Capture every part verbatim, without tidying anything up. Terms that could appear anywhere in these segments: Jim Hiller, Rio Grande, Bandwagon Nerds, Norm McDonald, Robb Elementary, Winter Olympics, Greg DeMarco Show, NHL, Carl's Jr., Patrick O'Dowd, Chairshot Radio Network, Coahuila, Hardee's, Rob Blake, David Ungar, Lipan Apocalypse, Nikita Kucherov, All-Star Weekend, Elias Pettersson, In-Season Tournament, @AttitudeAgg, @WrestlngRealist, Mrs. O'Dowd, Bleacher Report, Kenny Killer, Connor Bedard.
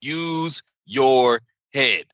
use your head.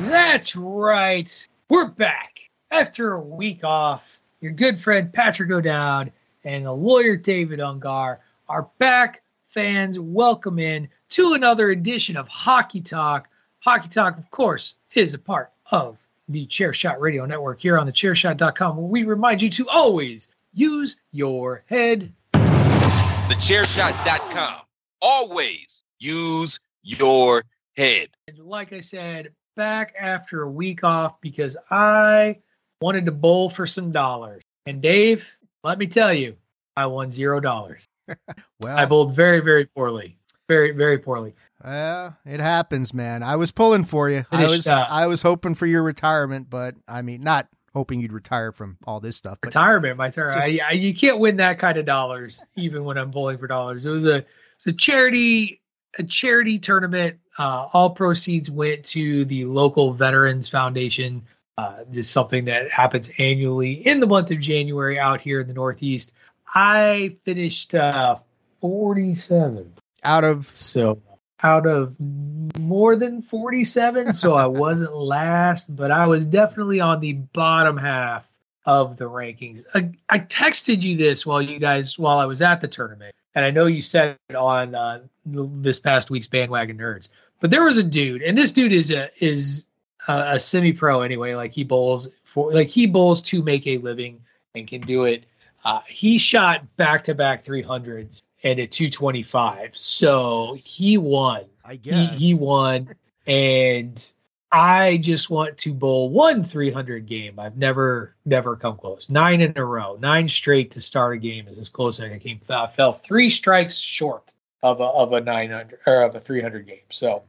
That's right. We're back after a week off. Your good friend Patrick O'Dowd and the lawyer David Ungar are back. Fans, welcome in to another edition of Hockey Talk. Hockey Talk, of course, is a part of the Chairshot Radio Network here on the chair shot dot com, where we remind you to always use your head. the chair shot dot com. Always use your head. And like I said, back after a week off because I wanted to bowl for some dollars. And Dave, let me tell you, I won zero dollars. Well, I bowled very, very poorly. Very, very poorly. Well, it happens, man. I was pulling for you. Finished I was up. I was hoping for your retirement, but I mean, not hoping you'd retire from all this stuff. But retirement, my turn. I, I, you can't win that kind of dollars, even when I'm bowling for dollars. It was a, it was a charity a charity tournament. Uh, all proceeds went to the local Veterans Foundation, uh, just something that happens annually in the month of January out here in the Northeast. I finished uh, forty-seven out of so out of more than forty-seven, so I wasn't last, but I was definitely on the bottom half of the rankings. I, I texted you this while you guys while I was at the tournament, and I know you said it on uh, this past week's Bandwagon Nerds. But there was a dude, and this dude is a is a, a semi-pro anyway. Like he bowls for, like he bowls to make a living and can do it. Uh, he shot back-to-back three hundreds and a two twenty-five, so he won. I guess he, he won, and I just want to bowl one three hundred game. I've never never come close. Nine in a row, nine straight to start a game is as close as I came. I fell three strikes short of a of a nine hundred or of a three hundred game. So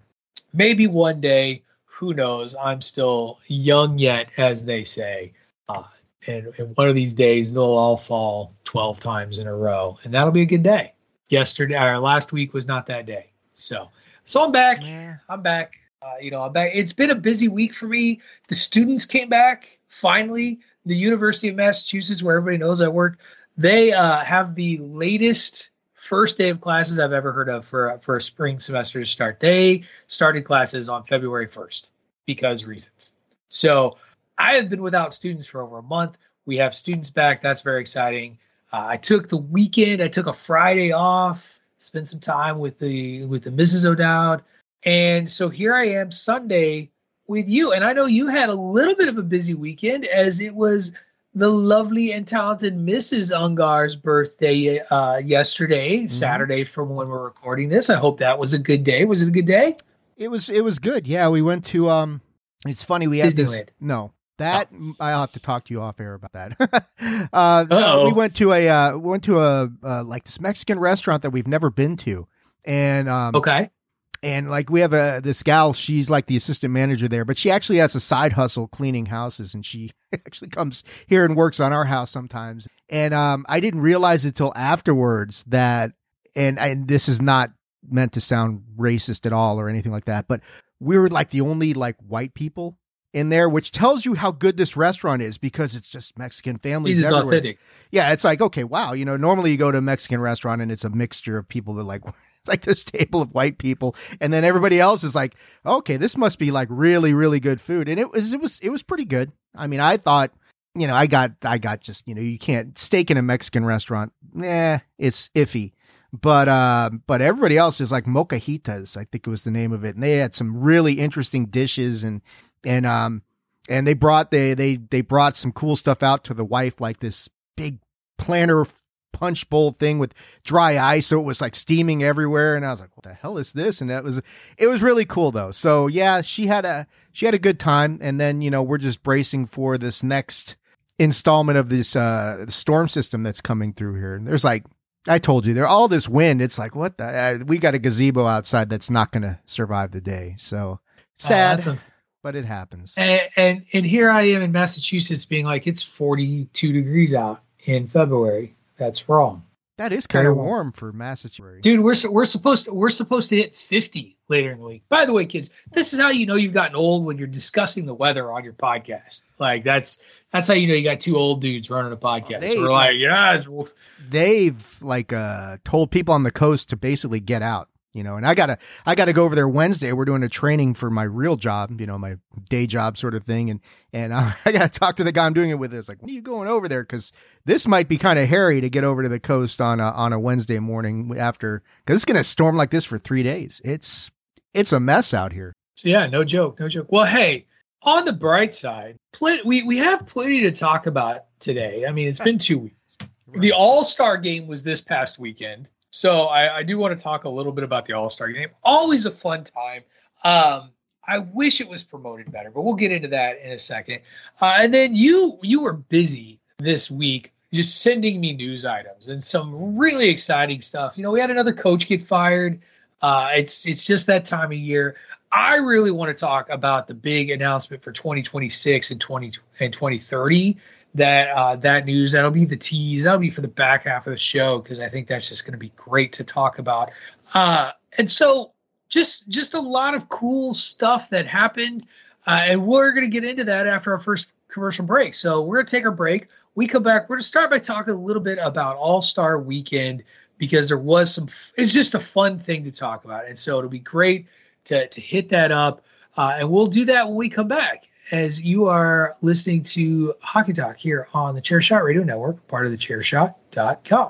maybe one day, who knows? I'm still young yet, as they say. Uh, and, and one of these days, they'll all fall twelve times in a row, and that'll be a good day. Yesterday or last week was not that day. So so I'm back. Yeah. I'm back. Uh, you know, I'm back. It's been a busy week for me. The students came back finally. The University of Massachusetts, where everybody knows I work, they uh, have the latest first day of classes I've ever heard of for uh, for a spring semester to start. They started classes on February first because reasons. So I have been without students for over a month. We have students back. That's very exciting. Uh, I took the weekend. I took a Friday off, spent some time with the with the Missus O'Dowd. And so here I am Sunday with you. And I know you had a little bit of a busy weekend, as it was the lovely and talented Missus Ungar's birthday uh, yesterday, mm-hmm. Saturday from when we're recording this. I hope that was a good day. Was it a good day? It was It was good. Yeah, we went to, um. it's funny, we had this. No. That I'll have to talk to you off air about that. uh, no, we went to a uh, went to a uh, like this Mexican restaurant that we've never been to, and um, okay, and like we have a this gal. She's like the assistant manager there, but she actually has a side hustle cleaning houses, and she actually comes here and works on our house sometimes. And um, I didn't realize it till afterwards that, and and this is not meant to sound racist at all or anything like that, but we were like the only like white people in there, which tells you how good this restaurant is, because it's just Mexican families everywhere. Authentic. Yeah, it's like, okay, wow. You know, normally you go to a Mexican restaurant and it's a mixture of people that like, it's like this table of white people, and then everybody else is like, okay, this must be like really, really good food. And it was, it was, it was pretty good. I mean, I thought, you know, I got, I got just, you know, you can't steak in a Mexican restaurant. Nah, it's iffy. But uh, but everybody else is like mocajitas, I think it was the name of it, and they had some really interesting dishes, and. And, um, and they brought, they, they, they brought some cool stuff out to the wife, like this big planter punch bowl thing with dry ice. So it was like steaming everywhere. And I was like, what the hell is this? And that was, it was really cool though. So yeah, she had a, she had a good time. And then, you know, we're just bracing for this next installment of this, uh, storm system that's coming through here. And there's like, I told you, there all this wind. It's like, what the, uh, we got a gazebo outside that's not going to survive the day. So sad. Oh, but it happens. And, and and here I am in Massachusetts being like, it's forty-two degrees out in February. That's wrong. That is kind of warm, warm for Massachusetts. Dude, we're we're supposed to we're supposed to hit fifty later in the week. By the way, kids, this is how you know you've gotten old, when you're discussing the weather on your podcast. Like that's that's how you know you got two old dudes running a podcast. They, we're like, yeah, it's... they've like uh, told people on the coast to basically get out. You know, and I gotta, I gotta go over there Wednesday. We're doing a training for my real job, you know, my day job sort of thing. And, and I, I gotta talk to the guy I'm doing it with. It's like, when are you going over there? Cause this might be kind of hairy to get over to the coast on a, on a Wednesday morning after, cause it's going to storm like this for three days. It's, it's a mess out here. So yeah, no joke, no joke. Well, hey, on the bright side, pl- we, we have plenty to talk about today. I mean, it's been two weeks. Right. The All-Star game was this past weekend. So I, I do want to talk a little bit about the All-Star game. Always a fun time. Um, I wish it was promoted better, but we'll get into that in a second. Uh, and then you you were busy this week just sending me news items and some really exciting stuff. You know, we had another coach get fired. Uh, it's it's just that time of year. I really want to talk about the big announcement for twenty twenty-six and twenty and twenty thirty. That uh, that news, that'll be the tease. That'll be for the back half of the show, because I think that's just going to be great to talk about. Uh, and so just just a lot of cool stuff that happened. Uh, and we're going to get into that after our first commercial break. So we're going to take our break. We come back. We're going to start by talking a little bit about All-Star Weekend, because there was some – it's just a fun thing to talk about. And so it'll be great to, to hit that up. Uh, and we'll do that when we come back, as you are listening to Hockey Talk here on the Chairshot Radio Network, part of the chairshot dot com.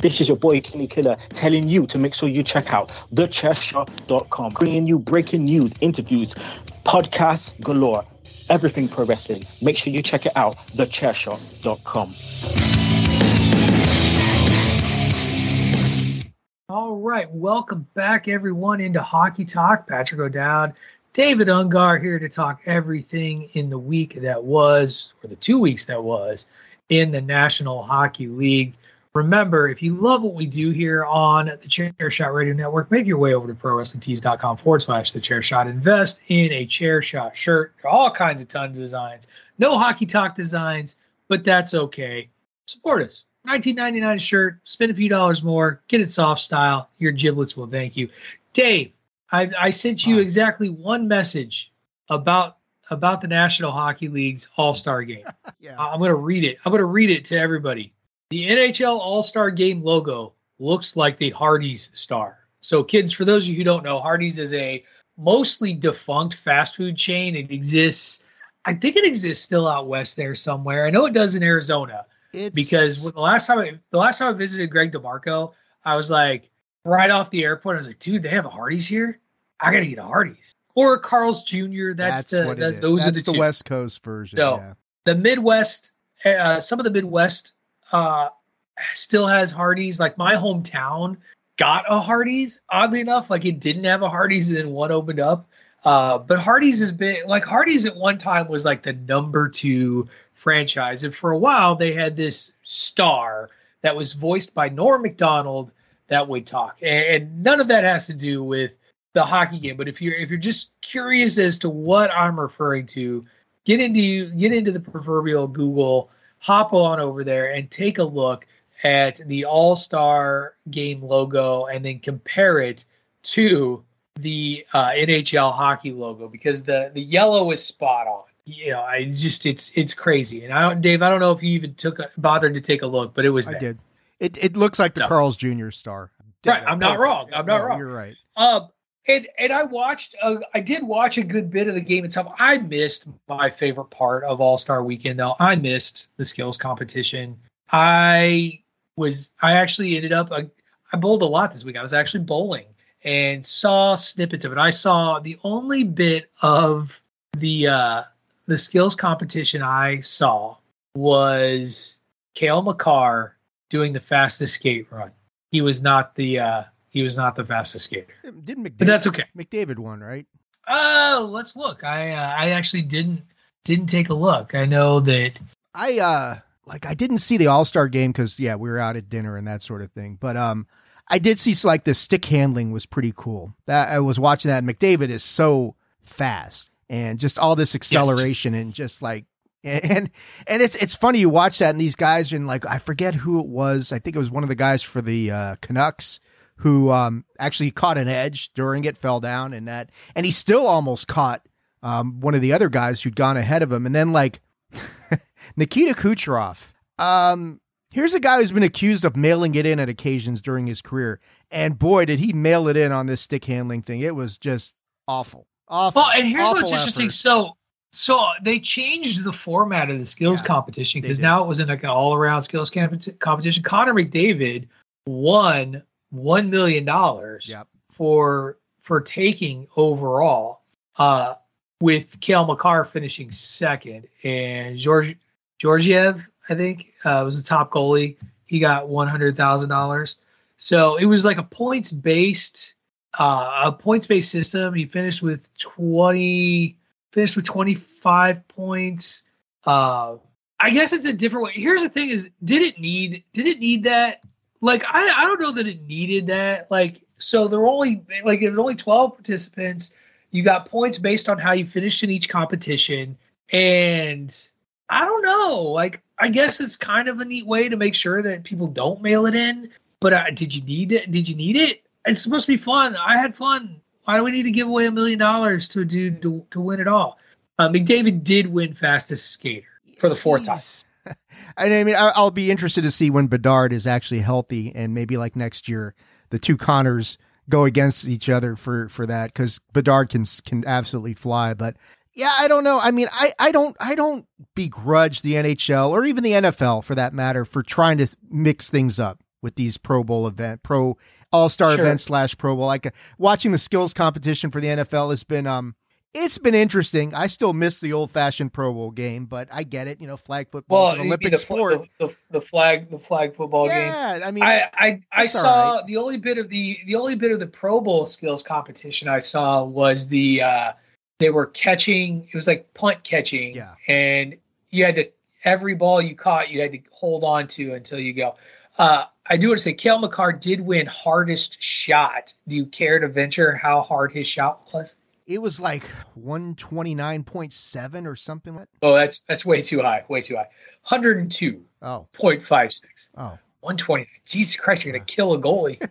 This is your boy, Kenny Killer, telling you to make sure you check out the chair shot dot com, bringing you breaking news, interviews, podcasts galore, everything pro wrestling. Make sure you check it out, the chair shot dot com. All right, welcome back, everyone, into Hockey Talk. Patrick O'Dowd, David Ungar here to talk everything in the week that was, or the two weeks that was, in the National Hockey League. Remember, if you love what we do here on the Chairshot Radio Network, make your way over to pro wrestling tees dot com forward slash the Chairshot. Invest in a Chairshot shirt. All kinds of tons of designs. No Hockey Talk designs, but that's okay. Support us. nineteen ninety-nine shirt. Spend a few dollars more. Get it soft style. Your giblets will thank you. Dave, I, I sent you exactly one message about about the National Hockey League's All-Star Game. yeah. I'm going to read it. I'm going to read it to everybody. The N H L All-Star Game logo looks like the Hardee's star. So, kids, for those of you who don't know, Hardee's is a mostly defunct fast food chain. It exists, I think it exists still out west there somewhere. I know it does in Arizona. It's... because when the last time I, the last time I visited Greg DeMarco, I was like, right off the airport, I was like, dude, they have a Hardee's here? I got to get a Hardee's. Or Carl's Junior That's, that's the, that, those that's are the, the two. West Coast version. So, yeah. the Midwest, uh, some of the Midwest Uh, still has Hardee's. Like my hometown got a Hardee's. Oddly enough, like it didn't have a Hardee's and then one opened up. Uh, but Hardee's has been like Hardee's at one time was like the number two franchise, and for a while they had this star that was voiced by Norm McDonald that would talk, and, and none of that has to do with the hockey game. But if you're if you're just curious as to what I'm referring to, get into get into the proverbial Google. Hop on over there and take a look at the All-Star Game logo and then compare it to the uh, N H L hockey logo because the, the yellow is spot on. You know, I just it's it's crazy. And I don't, Dave, I don't know if you even took a, bothered to take a look, but it was. I there. did. It it looks like the no. Carl's Junior star. Right, I'm not wrong. I'm not no, wrong. You're right. Um, and and I watched. A, I did watch a good bit of the game itself. I missed my favorite part of All-Star Weekend, though. I missed the skills competition. I was. I actually ended up. I, I bowled a lot this week. I was actually bowling and saw snippets of it. I saw the only bit of the uh, the skills competition I saw was Cale Makar doing the fastest skate run. He was not the. Uh, He was not the fastest skater. Didn't McDavid, but that's okay. McDavid won, right? Oh, uh, let's look. I uh, I actually didn't didn't take a look. I know that I uh like I didn't see the All-Star Game because yeah we were out at dinner and that sort of thing. But um I did see like the stick handling was pretty cool. That I was watching that. And McDavid is so fast and just all this acceleration yes. and just like. And and it's it's funny you watch that and these guys and like I forget who it was. I think it was one of the guys for the uh, Canucks. Who um, actually caught an edge during it, fell down, and that, and he still almost caught um, one of the other guys who'd gone ahead of him. And then like Nikita Kucherov, um, here's a guy who's been accused of mailing it in at occasions during his career, and boy, did he mail it in on this stick handling thing. It was just awful, awful. Well, and here's what's interesting. Effort. So, so they changed the format of the skills yeah, competition because now it wasn't like an all-around skills competition. Connor McDavid won. One million dollars yep. for for taking overall, uh, with Cale Makar finishing second, and George Georgiev, I think, uh, was the top goalie. He got one hundred thousand dollars. So it was like a points based, uh, a points based system. He finished with twenty, finished with twenty five points. Uh, I guess it's a different way. Here's the thing: is did it need did it need that? Like, I, I don't know that it needed that. Like, so there were only, like, there were only twelve participants. You got points based on how you finished in each competition. And I don't know. Like, I guess it's kind of a neat way to make sure that people don't mail it in. But uh, did you need it? Did you need it? It's supposed to be fun. I had fun. Why do we need to give away a million dollars to do to, to win it all? Uh, McDavid did win fastest skater for the fourth Jeez. time. And I mean, I'll be interested to see when Bedard is actually healthy, and maybe like next year, the two Connors go against each other for, for that. Cause Bedard can, can absolutely fly, but yeah, I don't know. I mean, I, I don't, I don't begrudge the N H L or even the N F L for that matter for trying to mix things up with these Pro Bowl event, Pro All-Star sure. event slash Pro Bowl. Like uh, watching the skills competition for the N F L has been, um, it's been interesting. I still miss the old-fashioned Pro Bowl game, but I get it. You know, flag football well, is an Olympic the, sport. The, the, the flag, the flag football yeah, game. Yeah, I mean, I I, I saw right. the only bit of the the only bit of the Pro Bowl skills competition I saw was the uh, they were catching. It was like punt catching, yeah. and you had to every ball you caught, you had to hold on to until you go. Uh, I do want to say Cale Makar did win hardest shot. Do you care to venture how hard his shot was? It was like one twenty-nine point seven or something like that. Oh, that's that's way too high. Way too high. one oh two point five six. Oh. oh. one twenty. Jesus Christ, you're yeah. going to kill a goalie.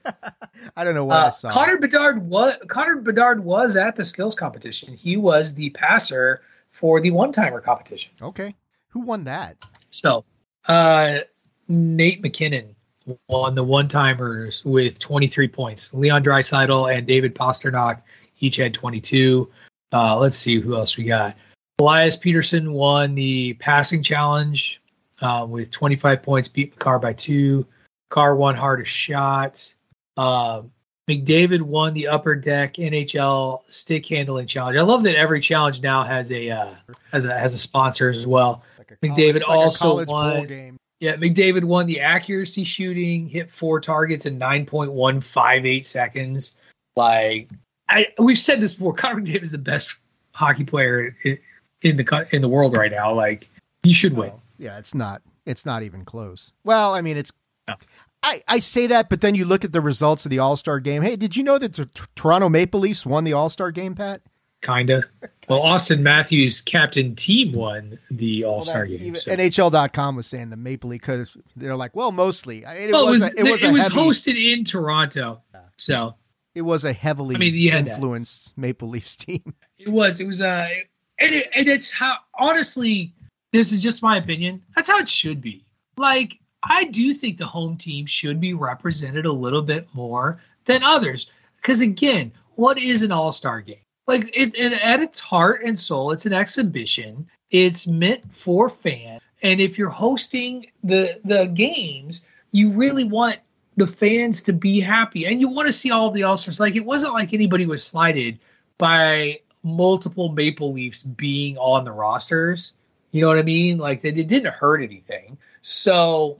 I don't know why uh, I saw Connor Bedard was Connor Bedard was at the skills competition. He was the passer for the one-timer competition. Okay. Who won that? So, uh, Nate McKinnon won the one-timers with twenty-three points. Leon Draisaitl and David Pastrnak each had twenty-two. Uh, let's see who else we got. Elias Pettersson won the passing challenge uh, with twenty-five points, beat Makar by two. Makar won hardest shot. Uh, McDavid won the upper deck N H L stick handling challenge. I love that every challenge now has a uh, has a has a sponsor as well. Like a college, McDavid like also a college won. Bowl game. Yeah, McDavid won the accuracy shooting, hit four targets in nine point one five eight seconds. Like. I, we've said this before. Connor McDavid is the best hockey player in, in the in the world right now. Like, he should win. Oh, yeah, it's not. It's not even close. Well, I mean, it's. No. I, I say that, but then you look at the results of the All-Star game. Hey, did you know that the t- Toronto Maple Leafs won the All-Star game, Pat? Kinda. Well, Auston Matthews, captain team, won the All-Star well, game. Even, so. N H L dot com was saying the Maple Leafs because they're like, well, mostly. It well, was. It was, a, it the, was, it was heavy... hosted in Toronto, so. It was a heavily I mean, yeah, influenced that. Maple Leafs team. It was. It was. Uh, and, it, and it's how, honestly, this is just my opinion. That's how it should be. Like, I do think the home team should be represented a little bit more than others. Because, again, what is an all-star game? Like, it, it, at its heart and soul, it's an exhibition. It's meant for fans. And if you're hosting the the games, you really want the fans to be happy, and you want to see all of the All-Stars. Like, it wasn't like anybody was slighted by multiple Maple Leafs being on the rosters. You know what I mean? Like, it didn't hurt anything. So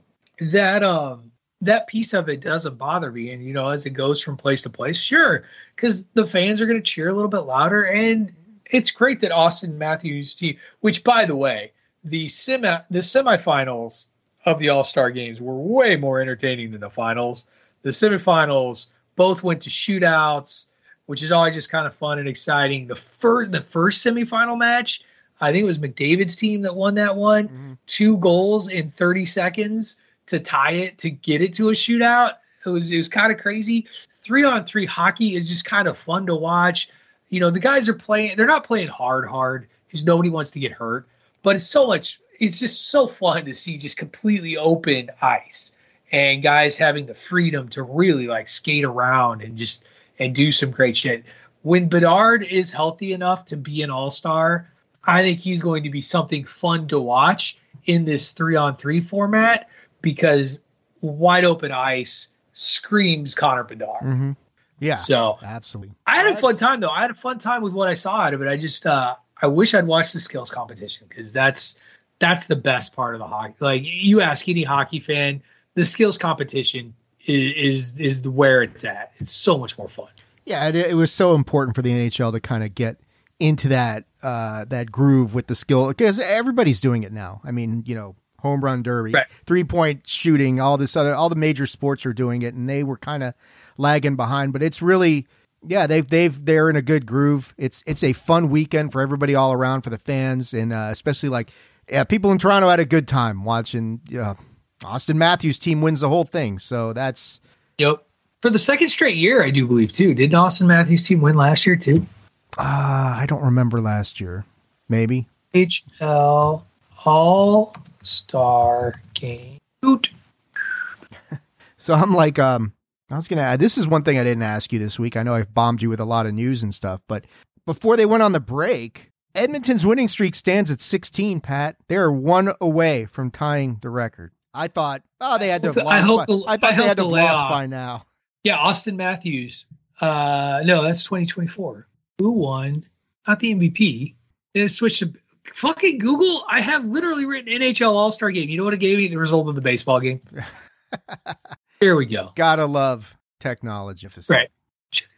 that, um, that piece of it doesn't bother me. And, you know, as it goes from place to place, sure. Cause the fans are going to cheer a little bit louder, and it's great that Auston Matthews team, which by the way, the semi, the semifinals, of the All-Star games were way more entertaining than the finals. The semifinals both went to shootouts, which is always just kind of fun and exciting. The first, the first semifinal match, I think it was McDavid's team that won that one. Mm-hmm. Two goals in thirty seconds to tie it, to get it to a shootout. It was, it was kind of crazy. Three on three hockey is just kind of fun to watch. You know, the guys are playing, they're not playing hard, hard because nobody wants to get hurt, but it's so much it's just so fun to see just completely open ice and guys having the freedom to really like skate around and just, and do some great shit. When Bedard is healthy enough to be an all-star, I think he's going to be something fun to watch in this three on three format, because wide open ice screams Connor Bedard. Mm-hmm. Yeah. So absolutely. I had a fun time though. I had a fun time with what I saw out of it. I just, uh, I wish I'd watched the skills competition, because that's, That's the best part of the hockey. Like, you ask any hockey fan, the skills competition is is, is where it's at. It's so much more fun. Yeah, it, it was so important for the N H L to kind of get into that uh, that groove with the skill, because everybody's doing it now. I mean, you know, home run derby, right. three point shooting, all this other, all the major sports are doing it, and they were kind of lagging behind. But it's really, yeah, they've they've they're in a good groove. It's it's a fun weekend for everybody all around, for the fans, and uh, especially like. yeah, people in Toronto had a good time watching. Yeah, Auston Matthews' team wins the whole thing, so that's yep. For the second straight year, I do believe, too. Didn't Auston Matthews' team win last year, too? Uh, I don't remember last year. Maybe. H L All-Star Game. Oot. So I'm like, um, I was going to add, this is one thing I didn't ask you this week. I know I've bombed you with a lot of news and stuff, but before they went on the break, Edmonton's winning streak stands at sixteen, Pat. They're one away from tying the record. I thought, oh, they had to have lost, I hope the, by, I thought I hope they had to have lost by now. Yeah, Auston Matthews. Uh, no, that's twenty twenty-four. Who won? Not the M V P. They switched to fucking Google. I have literally written N H L All-Star Game. You know what it gave me? The result of the baseball game. Here we go. Gotta love technology. Right.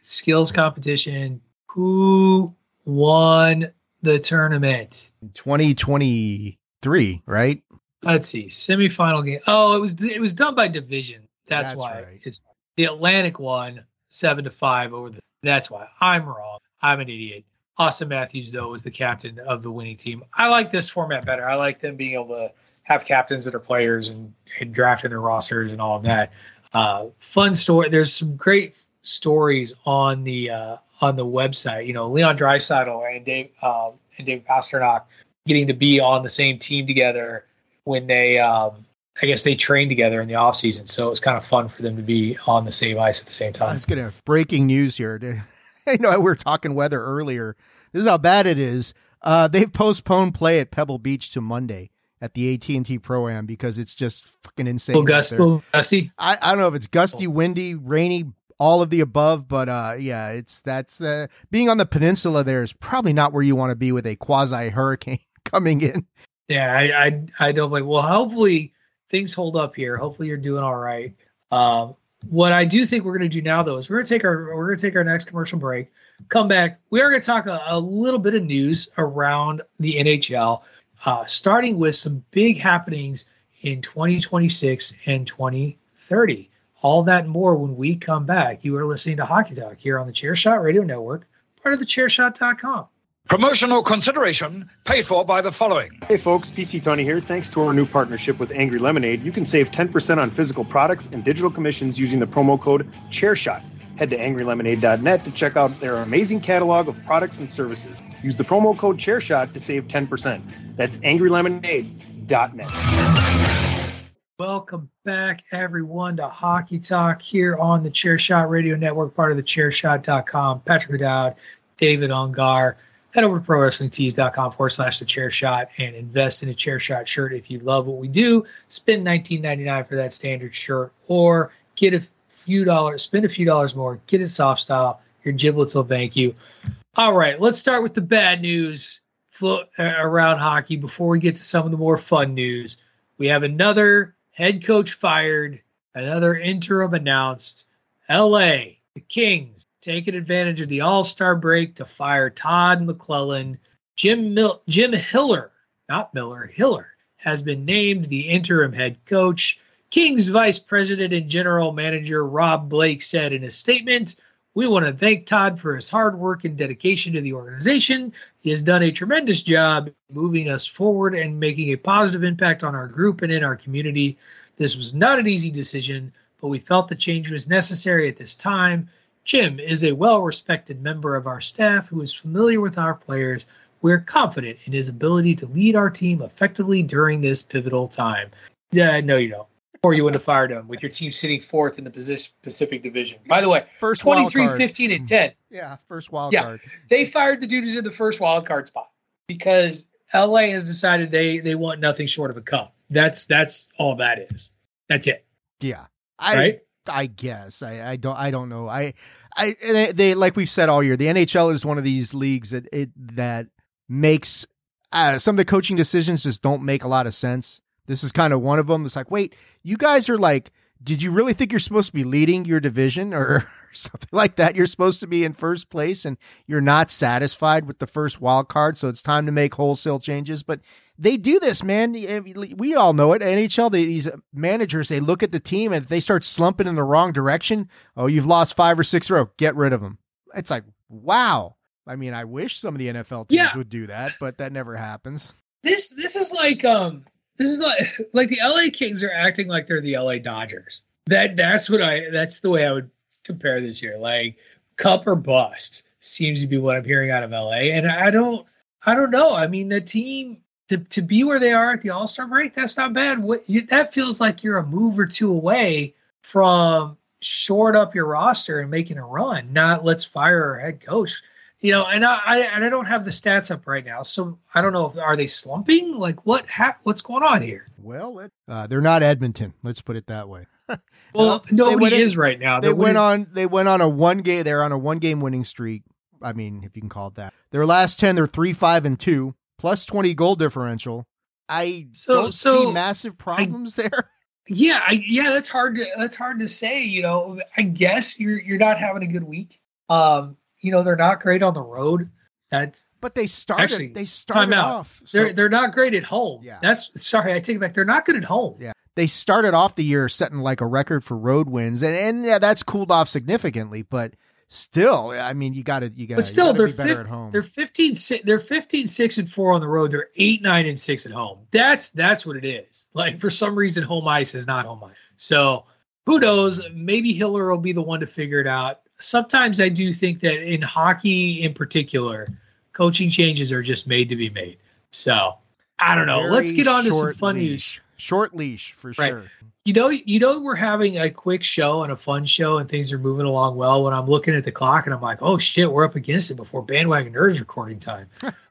Skills competition. Who won the tournament? twenty twenty-three, right? Let's see. Semifinal game. Oh, it was it was done by division. That's, that's why right. It's the Atlantic won seven to five over the. That's why I'm wrong. I'm an idiot. Auston Matthews though was the captain of the winning team. I like this format better. I like them being able to have captains that are players and, and drafting their rosters and all of that. Uh, fun story. There's some great stories on the uh, on the website. You know, Leon Draisaitl and Dave um, and David Pastrnak getting to be on the same team together. When they, um, I guess they trained together in the off season, so it was kind of fun for them to be on the same ice at the same time. I was gonna breaking news here. Dude. I know we were talking weather earlier. This is how bad it is. Uh, they've postponed play at Pebble Beach to Monday at the A T and T Pro Am because it's just fucking insane. Oh, gust- oh, gusty. I, I don't know if it's gusty, windy, rainy, all of the above, but uh, yeah, it's that's uh, being on the peninsula. There is probably not where you want to be with a quasi hurricane coming in. Yeah, I, I I don't blame. Well, hopefully things hold up here. Hopefully you're doing all right. Um, what I do think we're going to do now, though, is we're going to take our we're going to take our next commercial break. Come back. We are going to talk a, a little bit of news around the N H L, uh, starting with some big happenings in twenty twenty-six and twenty thirty. All that and more when we come back. You are listening to Hockey Talk here on the Chairshot Radio Network, part of the Chairshot dot com. Promotional consideration paid for by the following. Hey folks, P C Tony here. Thanks to our new partnership with Angry Lemonade, you can save ten percent on physical products and digital commissions using the promo code ChairShot. Head to angry lemonade dot net to check out their amazing catalog of products and services. Use the promo code ChairShot to save ten percent. That's angry lemonade dot net. Welcome back, everyone, to Hockey Talk here on the Chairshot Radio Network, part of the chairshot dot com. Patrick O'Dowd, David Ungar. Head over to pro wrestling tees dot com forward slash the chair shot and invest in a chair shot shirt. If you love what we do, spend nineteen ninety-nine dollars for that standard shirt or get a few dollars, spend a few dollars more, get it soft style. Your giblets will thank you. All right, let's start with the bad news float around hockey before we get to some of the more fun news. We have another head coach fired, another interim announced. L A, the Kings, taking advantage of the All-Star break to fire Todd McLellan. Jim Mil- Jim Hiller, not Miller, Hiller, has been named the interim head coach. Kings Vice President and General Manager Rob Blake said in a statement, "We want to thank Todd for his hard work and dedication to the organization. He has done a tremendous job moving us forward and making a positive impact on our group and in our community. This was not an easy decision, but we felt the change was necessary at this time. Jim is a well-respected member of our staff who is familiar with our players. We're confident in his ability to lead our team effectively during this pivotal time." Yeah, no, you don't. Or you wouldn't have fired him with your team sitting fourth in the Pacific Division. By the way, first twenty-three, fifteen, and ten. Yeah, first wild yeah, card. They fired the dude who's in the first wild card spot because L A has decided they they want nothing short of a cup. That's that's all that is. That's it. Yeah. I, right? I guess I, I don't I don't know I I they like we've said all year, the N H L is one of these leagues that it that makes uh, some of the coaching decisions just don't make a lot of sense. This is kind of one of them. It's like, wait, you guys are like, did you really think you're supposed to be leading your division or something like that? You're supposed to be in first place and you're not satisfied with the first wild card, so it's time to make wholesale changes. But they do this, man. We all know it. N H L, they, these managers, they look at the team and if they start slumping in the wrong direction, oh, you've lost five or six in a row. Get rid of them. It's like, wow. I mean, I wish some of the N F L teams yeah. would do that, but that never happens. This this is like um this is like like the L A Kings are acting like they're the L A Dodgers. That that's what I that's the way I would compare this year. Like cup or bust seems to be what I'm hearing out of L A. And I don't I don't know. I mean, the team to to be where they are at the All-Star break, that's not bad. What you, that feels like you're a move or two away from short up your roster and making a run, not let's fire our head coach. You know, and I, I and I don't have the stats up right now, so I don't know. If, are they slumping? Like, what? Ha- what's going on here? Well, uh, they're not Edmonton. Let's put it that way. Well, nobody is in, right now. They, they went on. They went on a one game. They're on a one game winning streak. I mean, if you can call it that. Their last ten, they're three, five, and two, plus twenty goal differential. I so, don't so see massive problems I, there. Yeah, I, yeah, that's hard to that's hard to say. You know, I guess you're you're not having a good week. Um. You know, they're not great on the road. That's but they started actually, they started off. So. They're they're not great at home. Yeah. That's sorry, I take it back. They're not good at home. Yeah. They started off the year setting like a record for road wins. And and yeah, that's cooled off significantly, but still, I mean, you gotta you gotta, but still, you gotta be better fi- at home. They're fifteen they're fifteen six and four on the road, they're eight, nine, and six at home. That's that's what it is. Like for some reason home ice is not home ice. So who knows? Maybe Hiller will be the one to figure it out. Sometimes I do think that in hockey in particular, coaching changes are just made to be made. So I don't know. Very Let's get on to some fun leash. Short leash for right. sure. You know, you know, we're having a quick show and a fun show and things are moving along well when I'm looking at the clock and I'm like, oh shit, we're up against it before Bandwagon Nerds recording time.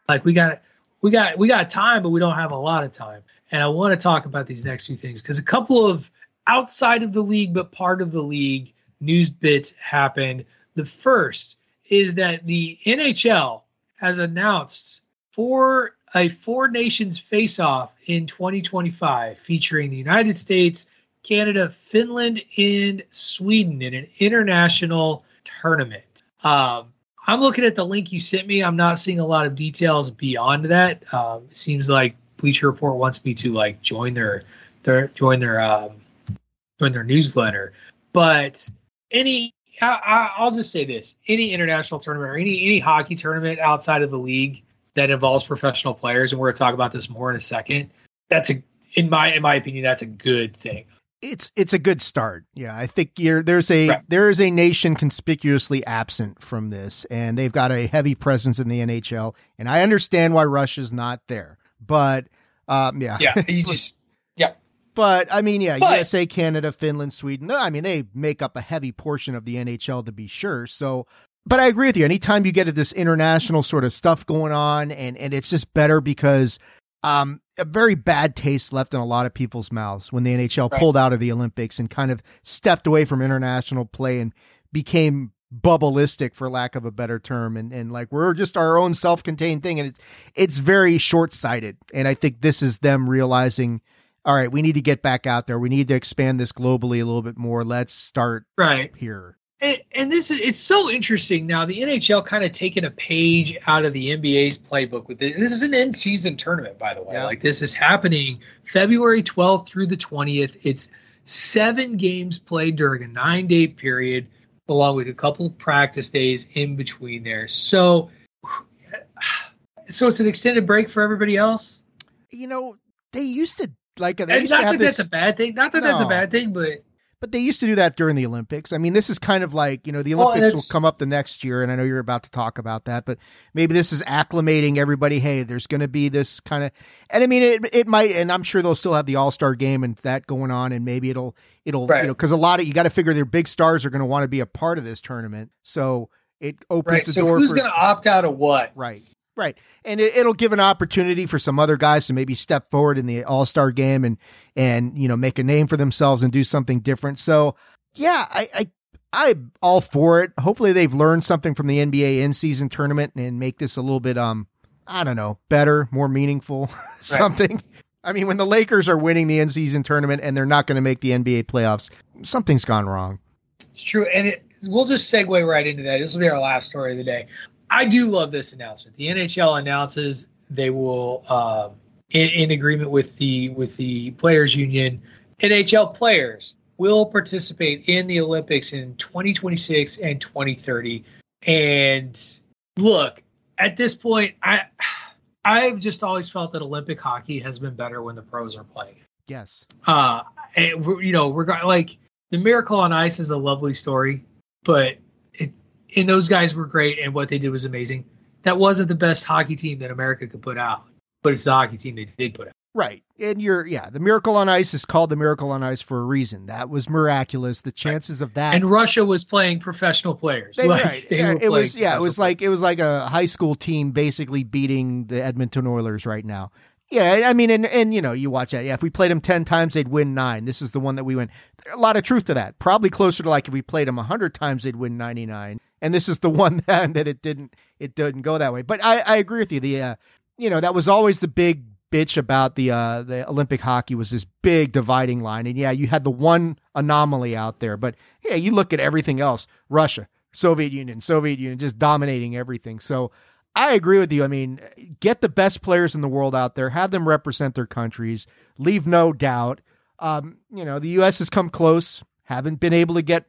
Like we got we got we got time, but we don't have a lot of time. And I want to talk about these next two things because a couple of outside of the league, but part of the league news bits happened. The first is that the N H L has announced for a four nations face-off in twenty twenty-five, featuring the United States, Canada, Finland, and Sweden in an international tournament. Um, I'm looking at the link you sent me. I'm not seeing a lot of details beyond that. Um, it seems like Bleacher Report wants me to like join their, their join their um, join their newsletter, but. Any, I, I'll just say this: any international tournament or any any hockey tournament outside of the league that involves professional players, and we're going to talk about this more in a second. That's a, in my in my opinion, that's a good thing. It's it's a good start. Yeah, I think you're, there's a right. there is a nation conspicuously absent from this, and they've got a heavy presence in the N H L. And I understand why Russia's not there, but um, yeah, yeah, you just. But, I mean, yeah, but, U S A, Canada, Finland, Sweden. I mean, they make up a heavy portion of the N H L to be sure. So, but I agree with you. Anytime you get this international sort of stuff going on, and, and it's just better because um, a very bad taste left in a lot of people's mouths when the N H L right. pulled out of the Olympics and kind of stepped away from international play and became bubbleistic, for lack of a better term. And, and like, we're just our own self-contained thing. And it's, it's very short-sighted. And I think this is them realizing, all right, we need to get back out there. We need to expand this globally a little bit more. Let's start right here. And, and this is, it's so interesting now. The N H L kind of taking a page out of the N B A's playbook with it. This is an in-season tournament, by the way. Yeah. Like this is happening February twelfth through the twentieth. It's seven games played during a nine-day period, along with a couple of practice days in between there. So, so it's an extended break for everybody else? You know, they used to Like they and used not to have that this, that's a bad thing. Not that no, that's a bad thing, but but they used to do that during the Olympics. I mean, this is kind of like, you know, the Olympics well, will come up the next year, and I know you're about to talk about that, but maybe this is acclimating everybody. Hey, there's going to be this kind of, and I mean, it it might, and I'm sure they'll still have the All-Star game and that going on, and maybe it'll it'll right. you know, because a lot of you got to figure their big stars are going to want to be a part of this tournament, so it opens right. the so door. Who's going to opt out of what? Right. Right. And it, it'll give an opportunity for some other guys to maybe step forward in the All-Star game and, and, you know, make a name for themselves and do something different. So yeah, I, I, I'm all for it. Hopefully they've learned something from the N B A in-season tournament and, and make this a little bit, um, I don't know, better, more meaningful right. something. I mean, when the Lakers are winning the in-season tournament and they're not going to make the N B A playoffs, something's gone wrong. It's true. And it, we'll just segue right into that. This will be our last story of the day. I do love this announcement. The N H L announces they will, um, in, in agreement with the with the players union, N H L players will participate in the Olympics in twenty twenty-six and twenty thirty. And look, at this point, I I've just always felt that Olympic hockey has been better when the pros are playing. Yes. Uh, and, you know, regard like the Miracle on Ice is a lovely story, but it and those guys were great, and what they did was amazing. That wasn't the best hockey team that America could put out, but it's the hockey team they did put out. Right. And you're, yeah, the Miracle on Ice is called the Miracle on Ice for a reason. That was miraculous. The chances right. of that. And Russia was playing professional players. They, like, right. they yeah, were it was, yeah, it was players. like, it was like a high school team basically beating the Edmonton Oilers right now. Yeah. I mean, and, and, you know, you watch that. Yeah. If we played them ten times, they'd win nine. This is the one that we win. A lot of truth to that. Probably closer to like, if we played them a hundred times, they'd win ninety-nine. And this is the one that, that it didn't, it didn't go that way. But I, I agree with you. The, uh, you know, that was always the big bitch about the uh, the Olympic hockey was this big dividing line. And yeah, you had the one anomaly out there, but yeah, you look at everything else, Russia, Soviet Union, Soviet Union, just dominating everything. So I agree with you. I mean, get the best players in the world out there, have them represent their countries, leave no doubt. Um, you know, the U S has come close, haven't been able to get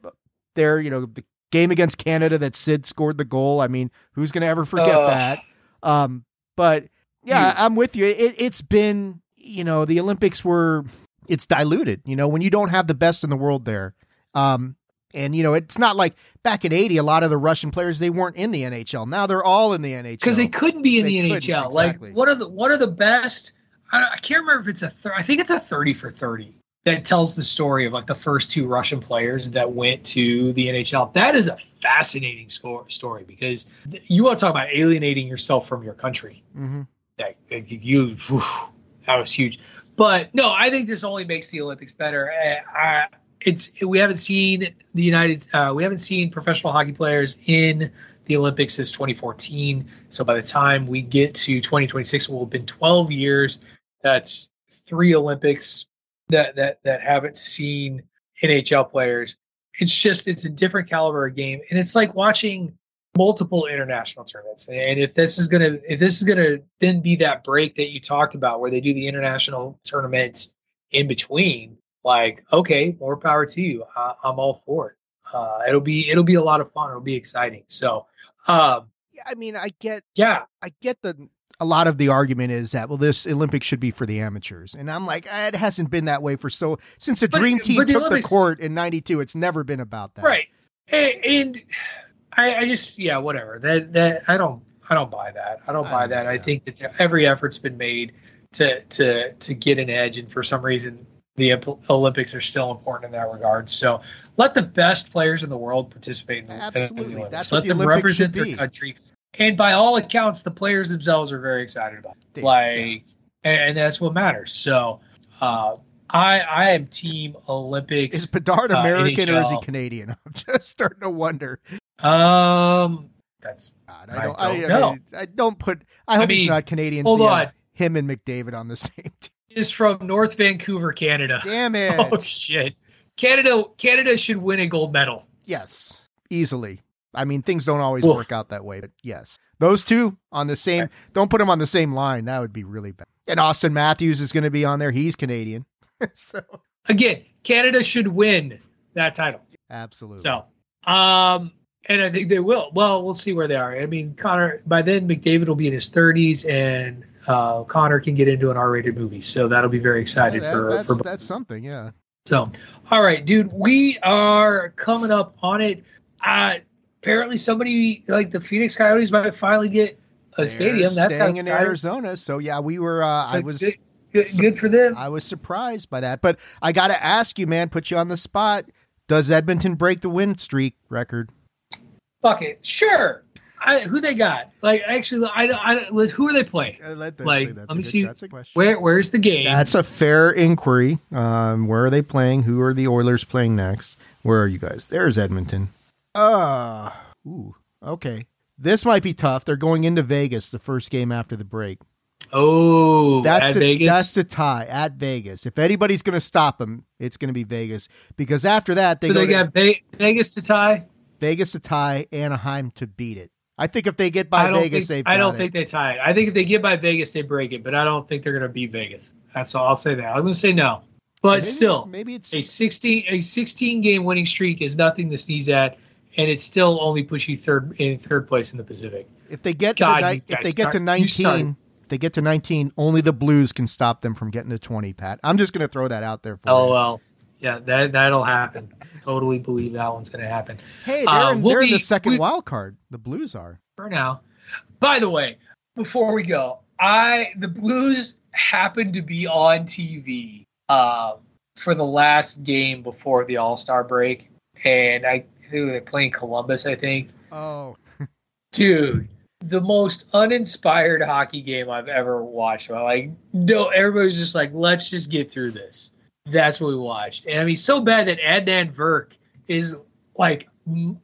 there. You know, the game against Canada that Sid scored the goal. I mean, who's going to ever forget uh. that? Um, but yeah, I'm with you. It, it's been, you know, the Olympics were, it's diluted, you know, when you don't have the best in the world there. Um, and, you know, it's not like back in eighty, a lot of the Russian players, they weren't in the N H L. Now they're all in the N H L. Because they couldn't be in they the N H L. Exactly. Like, what are the what are the best? I, I can't remember if it's a, thir- I think it's a thirty for thirty that tells the story of like the first two Russian players that went to the N H L. That is a fascinating score, story because you want to talk about alienating yourself from your country. Mm-hmm. That you, whew, that was huge, but no, I think this only makes the Olympics better. I, I, it's we haven't seen the United, uh, we haven't seen professional hockey players in the Olympics since twenty fourteen. So by the time we get to twenty twenty-six, it will have been twelve years. That's three Olympics that that that haven't seen N H L players. It's just it's a different caliber of game, and it's like watching multiple international tournaments. And if this is going to, if this is going to then be that break that you talked about where they do the international tournaments in between, like, okay, more power to you. I, I'm all for it. Uh, it'll be, it'll be a lot of fun. It'll be exciting. So, um, I mean, I get, yeah, I get the, a lot of the argument is that, well, this Olympics should be for the amateurs. And I'm like, it hasn't been that way for so since the but, dream team the took Olympics, the court in ninety-two, it's never been about that. Right. And, and I, I just, yeah, whatever. That that I don't, I don't buy that. I don't buy that. I think that every effort's been made to to to get an edge, and for some reason, the Olympics are still important in that regard. So let the best players in the world participate in the, absolutely. In the Olympics. That's let what the them Olympics represent their country. And by all accounts, the players themselves are very excited about it. They, like, yeah. and, and that's what matters. So uh, I I am Team Olympics. Is Bedard American uh, or is he Canadian? I'm just starting to wonder. Um, that's God, I don't, I don't I, know. I, mean, I don't put. I hope I mean, he's not Canadian. Hold so on, him and McDavid on the same team. Is from North Vancouver, Canada. Damn it! Oh shit, Canada, Canada should win a gold medal. Yes, easily. I mean, things don't always Oof. work out that way, but yes, those two on the same. Okay. Don't put them on the same line. That would be really bad. And Auston Matthews is going to be on there. He's Canadian. So again, Canada should win that title. Absolutely. So, um. And I think they will. Well, we'll see where they are. I mean, Connor, by then, McDavid will be in his thirties, and uh, Connor can get into an R-rated movie. So that'll be very excited yeah, that, for, that's, for both. That's something, yeah. So, all right, dude, we are coming up on it. Uh, apparently somebody, like the Phoenix Coyotes, might finally get a They're stadium. That's staying in Arizona. So, yeah, we were uh, – I was good, good, su- good for them. I was surprised by that. But I got to ask you, man, put you on the spot. Does Edmonton break the win streak record? Fuck it, sure. I, who they got? Like, actually, I, I who are they playing? Uh, let them like, let me good, see. Where where's the game? That's a fair inquiry. Um, where are they playing? Who are the Oilers playing next? Where are you guys? There's Edmonton. Uh ooh, okay. This might be tough. They're going into Vegas the first game after the break. Oh, that's at the, Vegas. That's the tie at Vegas. If anybody's going to stop them, it's going to be Vegas because after that they so go they to, got Ve- Vegas to tie. Vegas to tie, Anaheim to beat it. I think if they get by Vegas, they I don't think they tie it. I think if they get by Vegas, they break it, but I don't think they're going to beat Vegas. That's all I'll say that. I'm going to say no. But still, maybe it's a sixteen game winning streak is nothing to sneeze at, and it still only puts you third in third place in the Pacific. If they get to nineteen, they get to nineteen, only the Blues can stop them from getting to twenty, Pat. I'm just going to throw that out there for L O L. You. L O L. Yeah, that, that'll happen. Totally believe that one's going to happen. Hey, they're, uh, in, we'll they're be, in the second we, wild card. The Blues are. For now. By the way, before we go, I the Blues happened to be on T V uh, for the last game before the All-Star break. And I they were playing Columbus, I think. Oh. Dude, the most uninspired hockey game I've ever watched. Like, no, everybody's just like, let's just get through this. That's what we watched. And I mean, so bad that Adnan Verk is like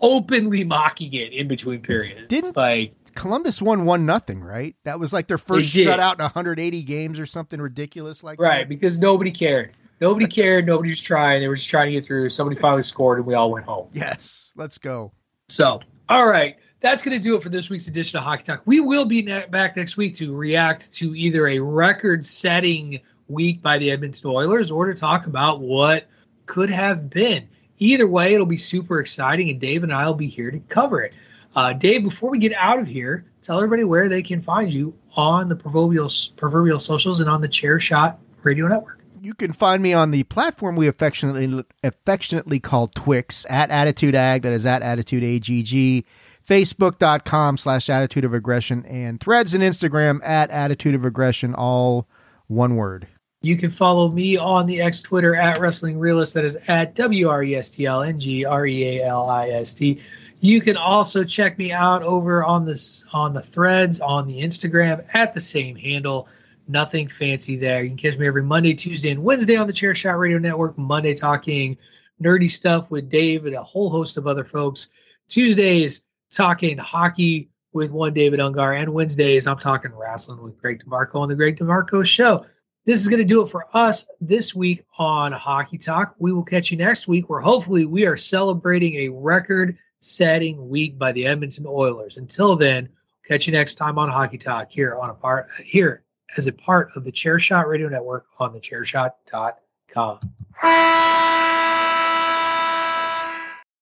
openly mocking it in between periods. Didn't like Columbus won one nothing, right? That was like their first shutout in one hundred eighty games or something ridiculous like right, that. Right, because nobody cared. Nobody cared. Nobody was trying. They were just trying to get through. Somebody finally scored and we all went home. Yes, let's go. So, all right. That's going to do it for this week's edition of Hockey Talk. We will be ne- back next week to react to either a record-setting week by the Edmonton Oilers or to talk about what could have been. Either way, it'll be super exciting, and Dave and I will be here to cover it. Uh, Dave, before we get out of here, tell everybody where they can find you on the proverbial, proverbial socials and on the Chairshot Radio Network. You can find me on the platform we affectionately affectionately call Twix, at Attitude Ag, that is at Attitude A G G. Facebook.com slash Attitude of Aggression, and Threads and Instagram at Attitude of Aggression, all one word. You can follow me on the X Twitter at Wrestling Realist, that is at W R E S T L N G R E A L I S T. You can also check me out over on this on the Threads, on the Instagram at the same handle. Nothing fancy there. You can catch me every Monday, Tuesday, and Wednesday on the Chairshot Radio Network. Monday talking nerdy stuff with Dave and a whole host of other folks. Tuesdays talking hockey with one David Ungar, and Wednesdays I'm talking wrestling with Greg DeMarco on the Greg DeMarco Show. This is going to do it for us this week on Hockey Talk. We will catch you next week, where hopefully we are celebrating a record-setting week by the Edmonton Oilers. Until then, catch you next time on Hockey Talk here on a part here as a part of the Chairshot Radio Network on the Chairshot dot com.